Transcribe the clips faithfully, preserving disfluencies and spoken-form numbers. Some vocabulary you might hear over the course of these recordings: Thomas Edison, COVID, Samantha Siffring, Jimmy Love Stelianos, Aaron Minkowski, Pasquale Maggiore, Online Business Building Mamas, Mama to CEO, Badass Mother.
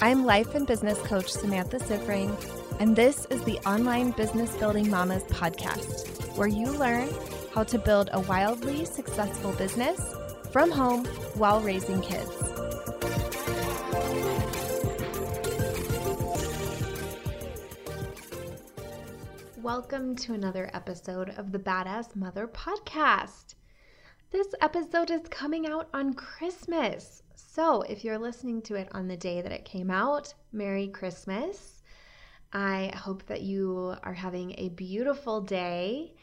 I'm life and business coach Samantha Siffring, and this is the Online Business Building Mamas podcast, where you learn how to build a wildly successful business from home while raising kids. Welcome to another episode of the Badass Mother podcast. This episode is coming out on Christmas. So if you're listening to it on the day that it came out, Merry Christmas. I hope that you are having a beautiful day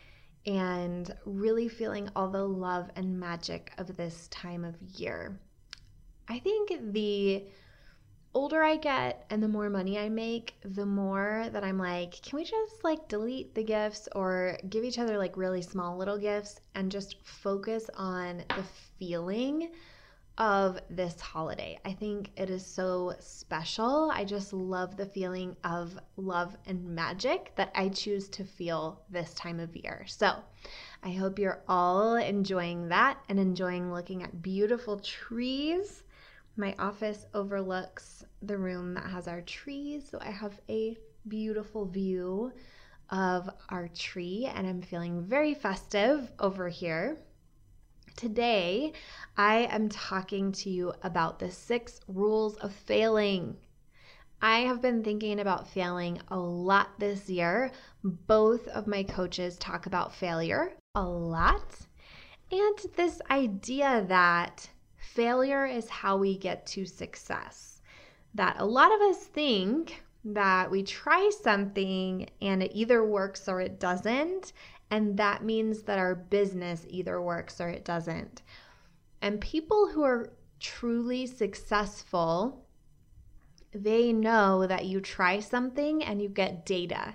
and really feeling all the love and magic of this time of year. I think the older I get and the more money I make, the more that I'm like, can we just like delete the gifts or give each other like really small little gifts and just focus on the feeling of this holiday. I think it is so special. I just love the feeling of love and magic that I choose to feel this time of year. So I hope you're all enjoying that and enjoying looking at beautiful trees. My office overlooks the room that has our trees, so I have a beautiful view of our tree, and I'm feeling very festive over here. Today, I am talking to you about the six rules of failing. I have been thinking about failing a lot this year. Both of my coaches talk about failure a lot, and this idea that failure is how we get to success. That a lot of us think that we try something and it either works or it doesn't. And that means that our business either works or it doesn't. And people who are truly successful, they know that you try something and you get data.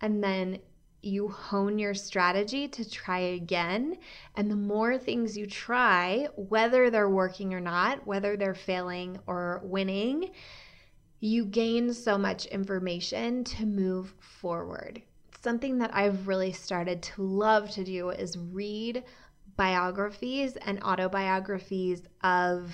And then you hone your strategy to try again. And the more things you try, whether they're working or not, whether they're failing or winning, you gain so much information to move forward. Something that I've really started to love to do is read biographies and autobiographies of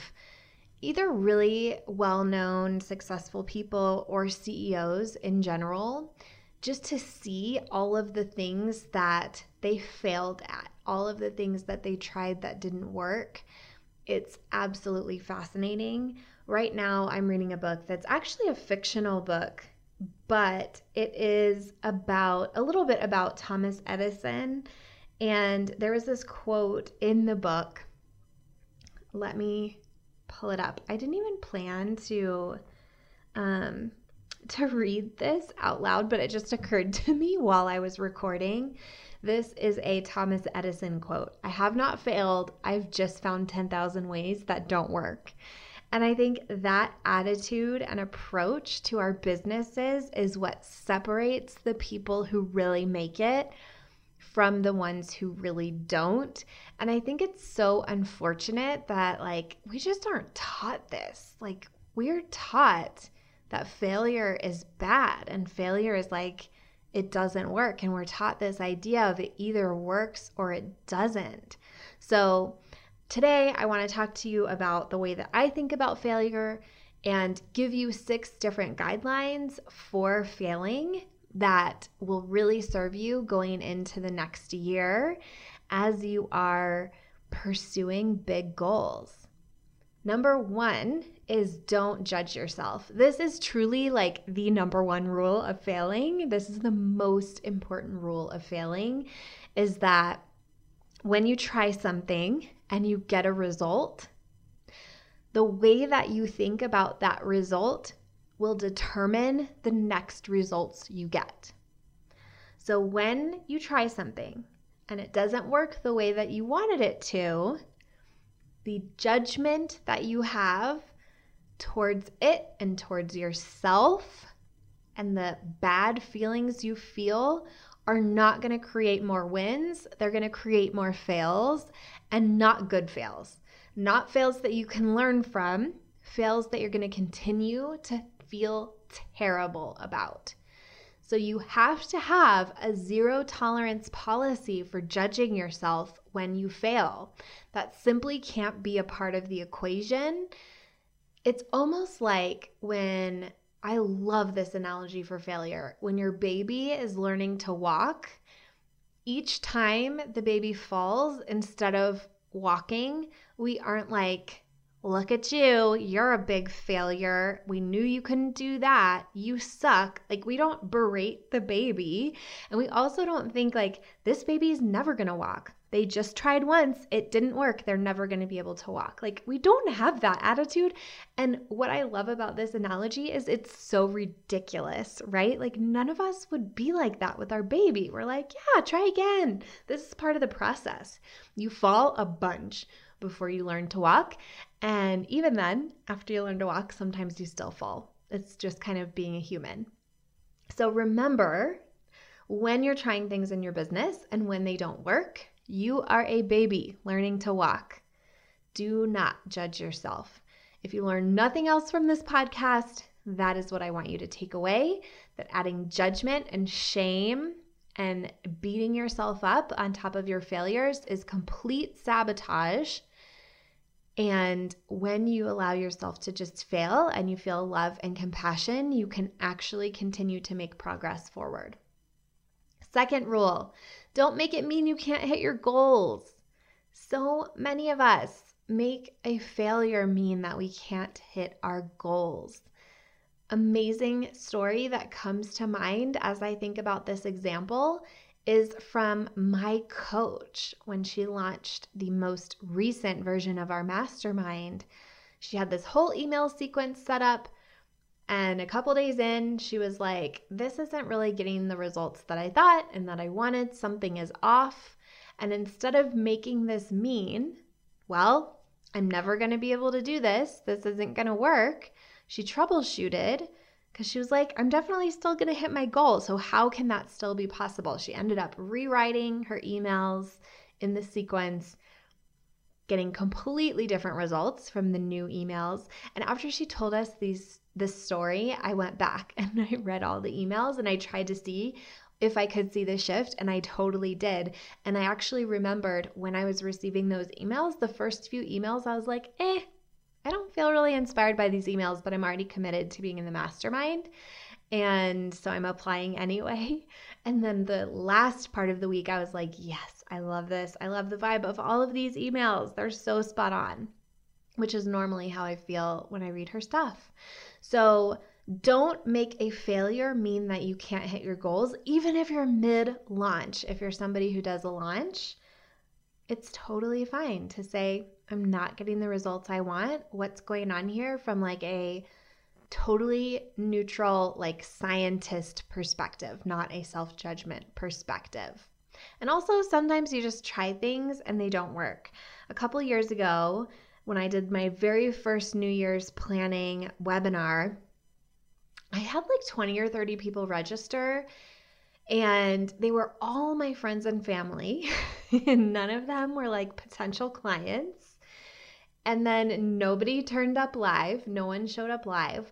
either really well-known, successful people or C E Os in general, just to see all of the things that they failed at, all of the things that they tried that didn't work. It's absolutely fascinating. Right now, I'm reading a book that's actually a fictional book, but it is about a little bit about Thomas Edison. And there was this quote in the book. Let me pull it up. I didn't even plan to um, to read this out loud, but it just occurred to me while I was recording. This is a Thomas Edison quote. "I have not failed. I've just found ten thousand ways that don't work." And I think that attitude and approach to our businesses is what separates the people who really make it from the ones who really don't. And I think it's so unfortunate that like we just aren't taught this. Like we're taught that failure is bad and failure is like it doesn't work. And we're taught this idea of it either works or it doesn't. So today, I want to talk to you about the way that I think about failure and give you six different guidelines for failing that will really serve you going into the next year as you are pursuing big goals. Number one is don't judge yourself. This is truly like the number one rule of failing. This is the most important rule of failing, is that when you try something and you get a result, the way that you think about that result will determine the next results you get. So when you try something and it doesn't work the way that you wanted it to, the judgment that you have towards it and towards yourself and the bad feelings you feel are not going to create more wins. They're going to create more fails, and not good fails. Not fails that you can learn from, fails that you're going to continue to feel terrible about. So you have to have a zero tolerance policy for judging yourself when you fail. That simply can't be a part of the equation It's almost like when, I love this analogy for failure, when your baby is learning to walk, each time the baby falls, instead of walking, we aren't like, look at you, you're a big failure, we knew you couldn't do that, you suck. Like, we don't berate the baby, and we also don't think like, this baby is never gonna walk. They just tried once, it didn't work, they're never gonna be able to walk. Like, we don't have that attitude. And what I love about this analogy is it's so ridiculous, right? Like, none of us would be like that with our baby. We're like, yeah, try again. This is part of the process. You fall a bunch before you learn to walk. And even then, after you learn to walk, sometimes you still fall. It's just kind of being a human. So remember, when you're trying things in your business and when they don't work, you are a baby learning to walk. Do not judge yourself. If you learn nothing else from this podcast, that is what I want you to take away, that adding judgment and shame and beating yourself up on top of your failures is complete sabotage. And when you allow yourself to just fail and you feel love and compassion, you can actually continue to make progress forward. Second rule, don't make it mean you can't hit your goals. So many of us make a failure mean that we can't hit our goals. Amazing story that comes to mind as I think about this example is from my coach when she launched the most recent version of our mastermind. She had this whole email sequence set up. And a couple days in, she was like, this isn't really getting the results that I thought and that I wanted. Something is off. And instead of making this mean, well, I'm never going to be able to do this, this isn't going to work, she troubleshooted because she was like, I'm definitely still going to hit my goal. So how can that still be possible? She ended up rewriting her emails in the sequence, getting completely different results from the new emails. And after she told us these this story, I went back and I read all the emails and I tried to see if I could see the shift, and I totally did. And I actually remembered when I was receiving those emails, the first few emails, I was like, eh, I don't feel really inspired by these emails, but I'm already committed to being in the mastermind. And so I'm applying anyway. And then the last part of the week, I was like, yes, I love this. I love the vibe of all of these emails. They're so spot on, which is normally how I feel when I read her stuff. So don't make a failure mean that you can't hit your goals, even if you're mid-launch. If you're somebody who does a launch, it's totally fine to say, I'm not getting the results I want. What's going on here, from like a totally neutral, like scientist perspective, not a self-judgment perspective. And also sometimes you just try things and they don't work. A couple years ago, when I did my very first New Year's planning webinar, I had like twenty or thirty people register, and they were all my friends and family, and none of them were like potential clients. And then nobody turned up live, no one showed up live.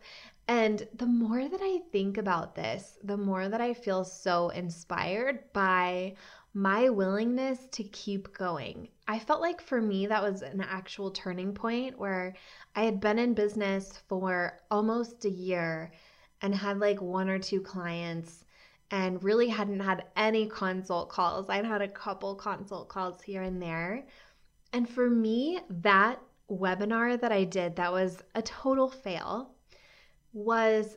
And the more that I think about this, the more that I feel so inspired by my willingness to keep going. I felt like for me, that was an actual turning point where I had been in business for almost a year and had like one or two clients and really hadn't had any consult calls. I'd had a couple consult calls here and there. And for me, that webinar that I did that was a total fail was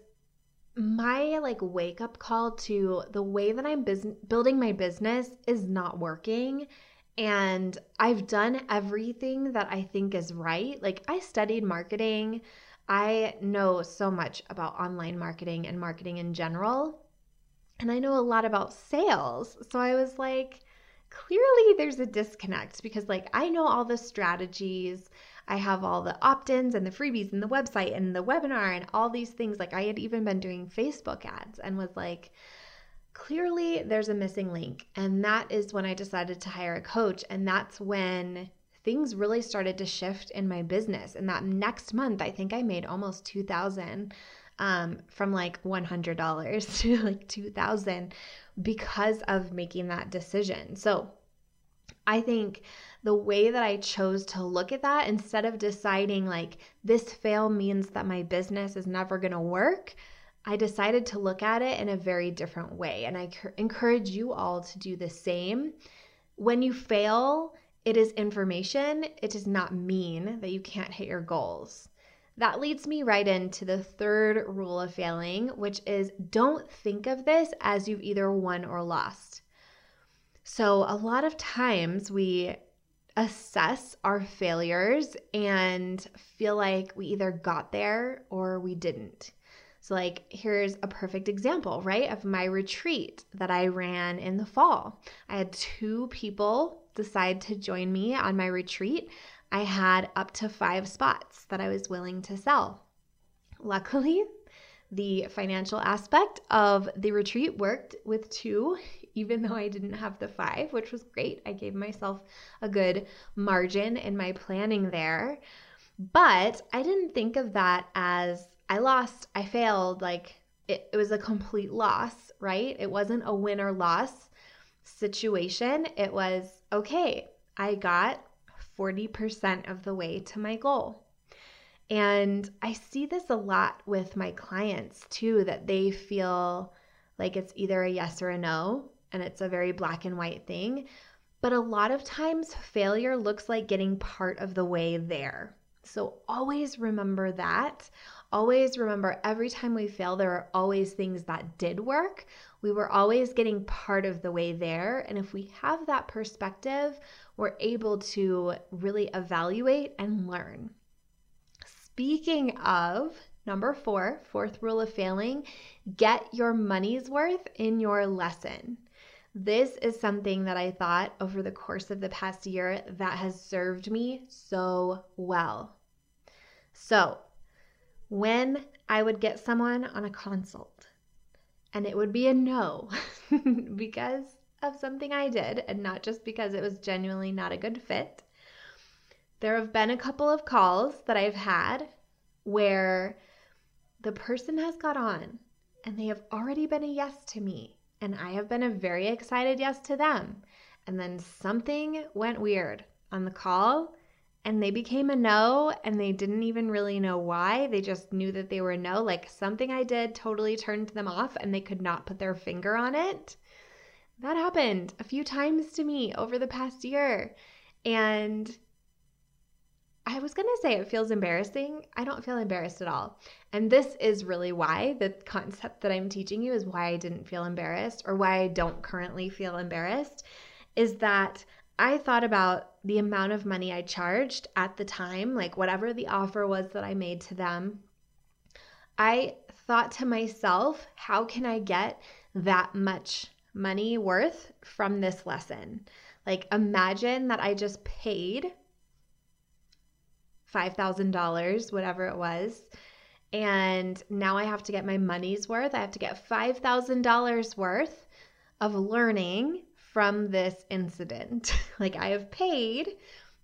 my like wake up call to the way that I'm bus- building my business is not working. And I've done everything that I think is right. Like, I studied marketing. I know so much about online marketing and marketing in general. And I know a lot about sales. So I was like, clearly there's a disconnect, because like, I know all the strategies, I have all the opt-ins and the freebies and the website and the webinar and all these things. Like, I had even been doing Facebook ads and was like, clearly there's a missing link. And that is when I decided to hire a coach. And that's when things really started to shift in my business. And that next month, I think I made almost two thousand dollars um, from like one hundred dollars to like two thousand dollars because of making that decision. So I think the way that I chose to look at that, instead of deciding like this fail means that my business is never going to work, I decided to look at it in a very different way. And I encourage you all to do the same. When you fail, it is information. It does not mean that you can't hit your goals. That leads me right into the third rule of failing, which is don't think of this as you've either won or lost. So a lot of times we assess our failures and feel like we either got there or we didn't. So like, here's a perfect example, right, of my retreat that I ran in the fall. I had two people decide to join me on my retreat. I had up to five spots that I was willing to sell. Luckily, the financial aspect of the retreat worked with two, even though I didn't have the five, which was great. I gave myself a good margin in my planning there. But I didn't think of that as I lost, I failed, like it, it was a complete loss, right? It wasn't a win or loss situation. It was, okay, I got forty percent of the way to my goal. And I see this a lot with my clients too, that they feel like it's either a yes or a no, and it's a very black and white thing. But a lot of times failure looks like getting part of the way there. So always remember that. Always remember, every time we fail, there are always things that did work. We were always getting part of the way there. And if we have that perspective, we're able to really evaluate and learn. Speaking of number four, fourth rule of failing, get your money's worth in your lesson. This is something that I thought over the course of the past year that has served me so well. So, when I would get someone on a consult and it would be a no because of something I did and not just because it was genuinely not a good fit, there have been a couple of calls that I've had where the person has got on and they have already been a yes to me and I have been a very excited yes to them. And then something went weird on the call. And they became a no, and they didn't even really know why. They just knew that they were a no. Like something I did totally turned them off, and they could not put their finger on it. That happened a few times to me over the past year. And I was going to say it feels embarrassing. I don't feel embarrassed at all. And this is really why the concept that I'm teaching you is why I didn't feel embarrassed, or why I don't currently feel embarrassed, is that I thought about the amount of money I charged at the time, like whatever the offer was that I made to them. I thought to myself, how can I get that much money worth from this lesson? Like imagine that I just paid five thousand dollars, whatever it was, and now I have to get my money's worth. I have to get five thousand dollars worth of learning from this incident. Like I have paid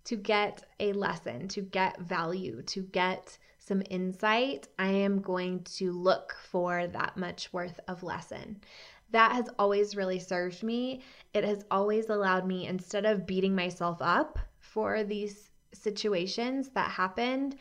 to get a lesson, to get value, to get some insight. I am going to look for that much worth of lesson. That has always really served me. It has always allowed me, instead of beating myself up for these situations that happened,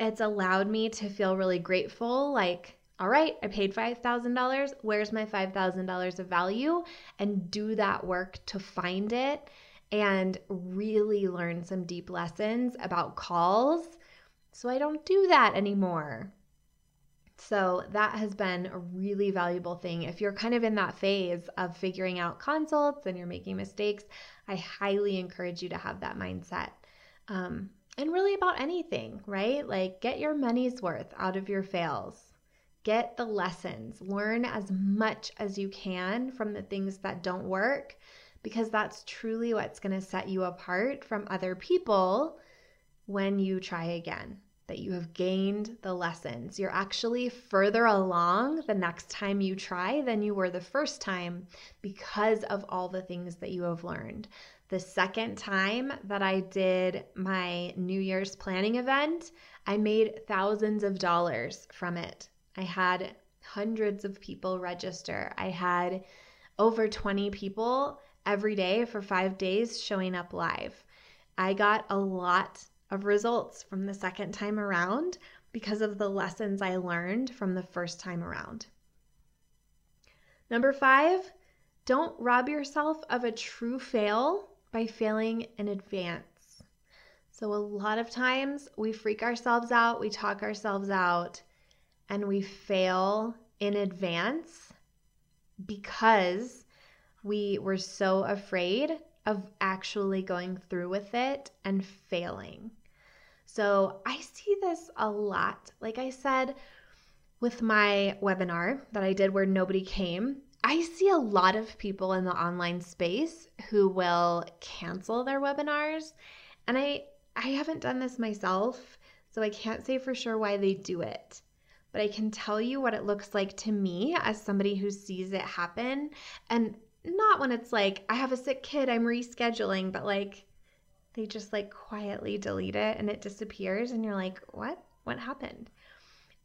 it's allowed me to feel really grateful. Like, all right, I paid five thousand dollars. Where's my five thousand dollars of value? And do that work to find it and really learn some deep lessons about calls so I don't do that anymore. So that has been a really valuable thing. If you're kind of in that phase of figuring out consults and you're making mistakes, I highly encourage you to have that mindset. Um, and really about anything, right? Like get your money's worth out of your fails. Get the lessons. Learn as much as you can from the things that don't work, because that's truly what's going to set you apart from other people when you try again, that you have gained the lessons. You're actually further along the next time you try than you were the first time because of all the things that you have learned. The second time that I did my New Year's planning event, I made thousands of dollars from it. I had hundreds of people register. I had over twenty people every day for five days showing up live. I got a lot of results from the second time around because of the lessons I learned from the first time around. Number five, don't rob yourself of a true fail by failing in advance. So a lot of times we freak ourselves out, we talk ourselves out, and we fail in advance because we were so afraid of actually going through with it and failing. So I see this a lot. Like I said, with my webinar that I did where nobody came, I see a lot of people in the online space who will cancel their webinars. And I, I haven't done this myself, so I can't say for sure why they do it. But I can tell you what it looks like to me as somebody who sees it happen. And not when it's like, I have a sick kid, I'm rescheduling, but like they just like quietly delete it and it disappears and you're like, what? What happened?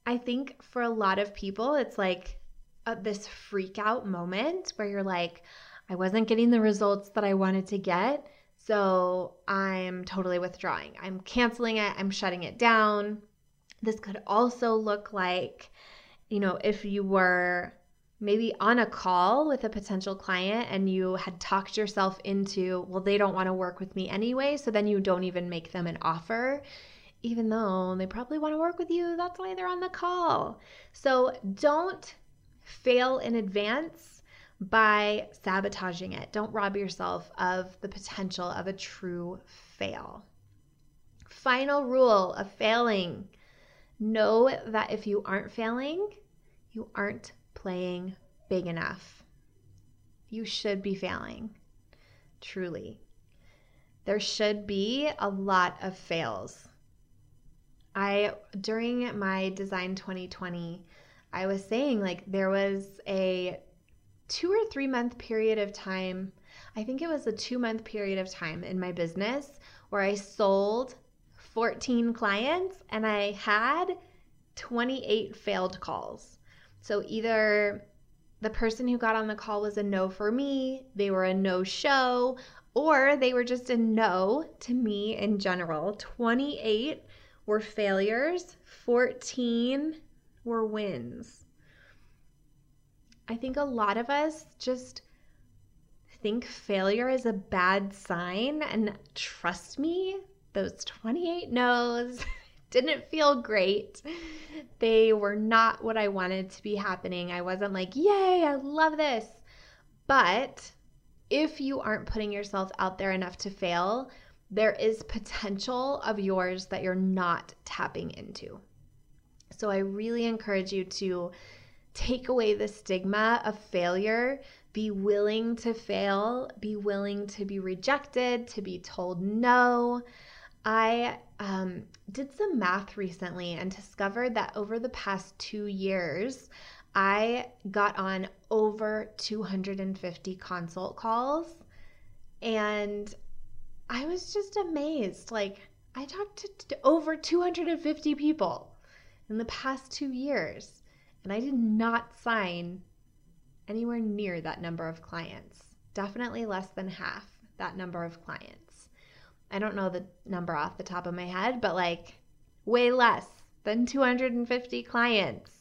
I think for a lot of people, it's like a, this freak out moment where you're like, I wasn't getting the results that I wanted to get, so I'm totally withdrawing. I'm canceling it. I'm shutting it down. This could also look like, you know, if you were maybe on a call with a potential client and you had talked yourself into, well, they don't want to work with me anyway, so then you don't even make them an offer, even though they probably want to work with you. That's why they're on the call. So don't fail in advance by sabotaging it. Don't rob yourself of the potential of a true fail. Final rule of failing. Know that if you aren't failing, you aren't playing big enough. You should be failing, truly. There should be a lot of fails. I, during my Design twenty twenty, I was saying like there was a two or three month period of time, I think it was a two month period of time in my business where I sold fourteen clients and I had twenty-eight failed calls. So either the person who got on the call was a no for me, they were a no show, or they were just a no to me in general. twenty-eight were failures, fourteen were wins. I think a lot of us just think failure is a bad sign, and trust me, those twenty-eight no's didn't feel great. They were not what I wanted to be happening. I wasn't like, yay, I love this. But if you aren't putting yourself out there enough to fail, there is potential of yours that you're not tapping into. So I really encourage you to take away the stigma of failure, be willing to fail, be willing to be rejected, to be told no. I um, did some math recently and discovered that over the past two years, I got on over two hundred fifty consult calls, and I was just amazed. Like, I talked to t- over two hundred fifty people in the past two years, and I did not sign anywhere near that number of clients. Definitely less than half that number of clients. I don't know the number off the top of my head, but like way less than two hundred fifty clients.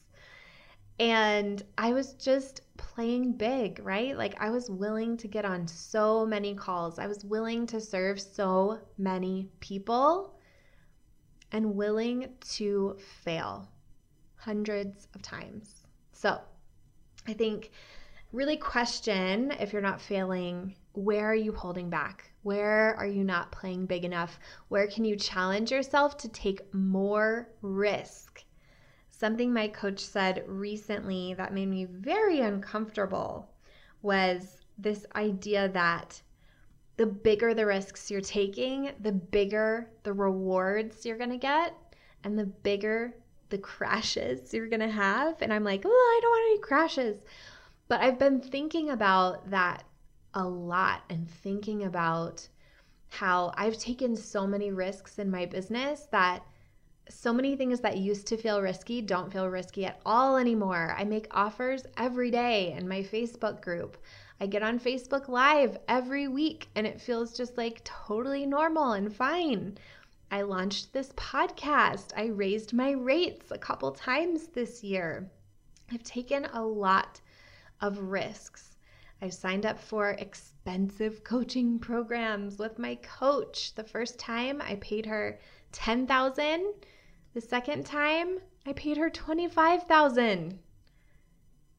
And I was just playing big, right? Like I was willing to get on so many calls. I was willing to serve so many people and willing to fail hundreds of times. So I think really question, if you're not failing, where are you holding back? Where are you not playing big enough? Where can you challenge yourself to take more risk? Something my coach said recently that made me very uncomfortable was this idea that the bigger the risks you're taking, the bigger the rewards you're going to get, and the bigger the crashes you're going to have. And I'm like, oh, I don't want any crashes. But I've been thinking about that a lot and thinking about how I've taken so many risks in my business that so many things that used to feel risky don't feel risky at all anymore. I make offers every day in my Facebook group. I get on Facebook Live every week and it feels just like totally normal and fine. I launched this podcast. I raised my rates a couple times this year. I've taken a lot of risks. I've signed up for expensive coaching programs with my coach. The first time I paid her ten thousand dollars. The second time I paid her twenty-five thousand dollars.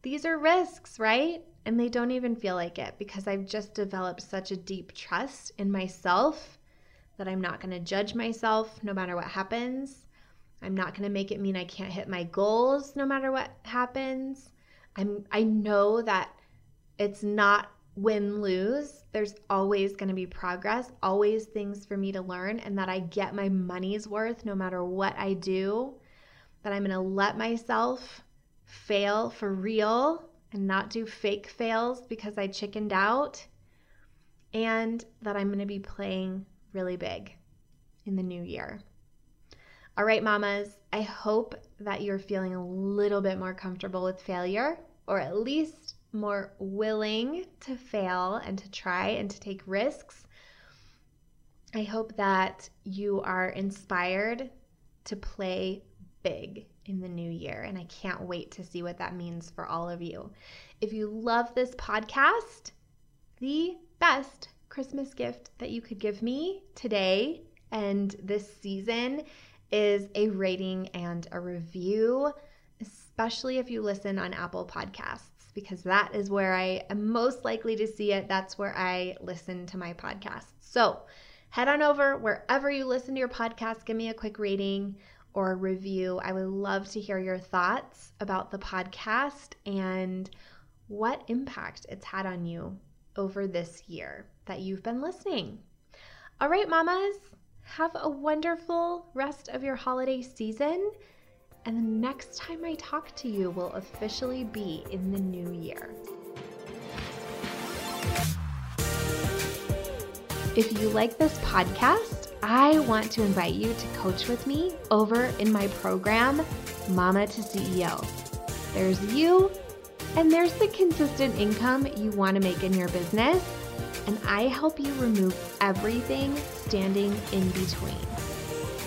These are risks, right? And they don't even feel like it because I've just developed such a deep trust in myself that I'm not going to judge myself no matter what happens. I'm not going to make it mean I can't hit my goals no matter what happens. I'm, I know that it's not win-lose. There's always going to be progress, always things for me to learn, and that I get my money's worth no matter what I do, that I'm going to let myself fail for real and not do fake fails because I chickened out, and that I'm going to be playing really big in the new year. All right, mamas, I hope that you're feeling a little bit more comfortable with failure, or at least more willing to fail and to try and to take risks. I hope that you are inspired to play big in the new year, and I can't wait to see what that means for all of you. If you love this podcast, the best Christmas gift that you could give me today and this season is a rating and a review, especially if you listen on Apple Podcasts, because that is where I am most likely to see it. That's where I listen to my podcasts. So head on over wherever you listen to your podcast, give me a quick rating or a review. I would love to hear your thoughts about the podcast and what impact it's had on you over this year that you've been listening. All right, mamas, have a wonderful rest of your holiday season. And the next time I talk to you will officially be in the new year. If you like this podcast, I want to invite you to coach with me over in my program, Mama to C E O. There's you, and there's the consistent income you want to make in your business, and I help you remove everything standing in between.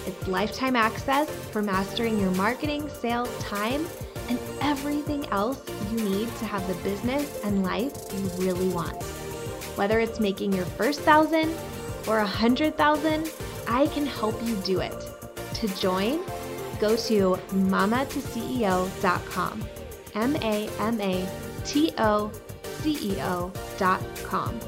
It's lifetime access for mastering your marketing, sales, time, and everything else you need to have the business and life you really want. Whether it's making your first thousand or a hundred thousand, I can help you do it. To join, go to mama to C E O dot com, M A M A T O C E O dot com.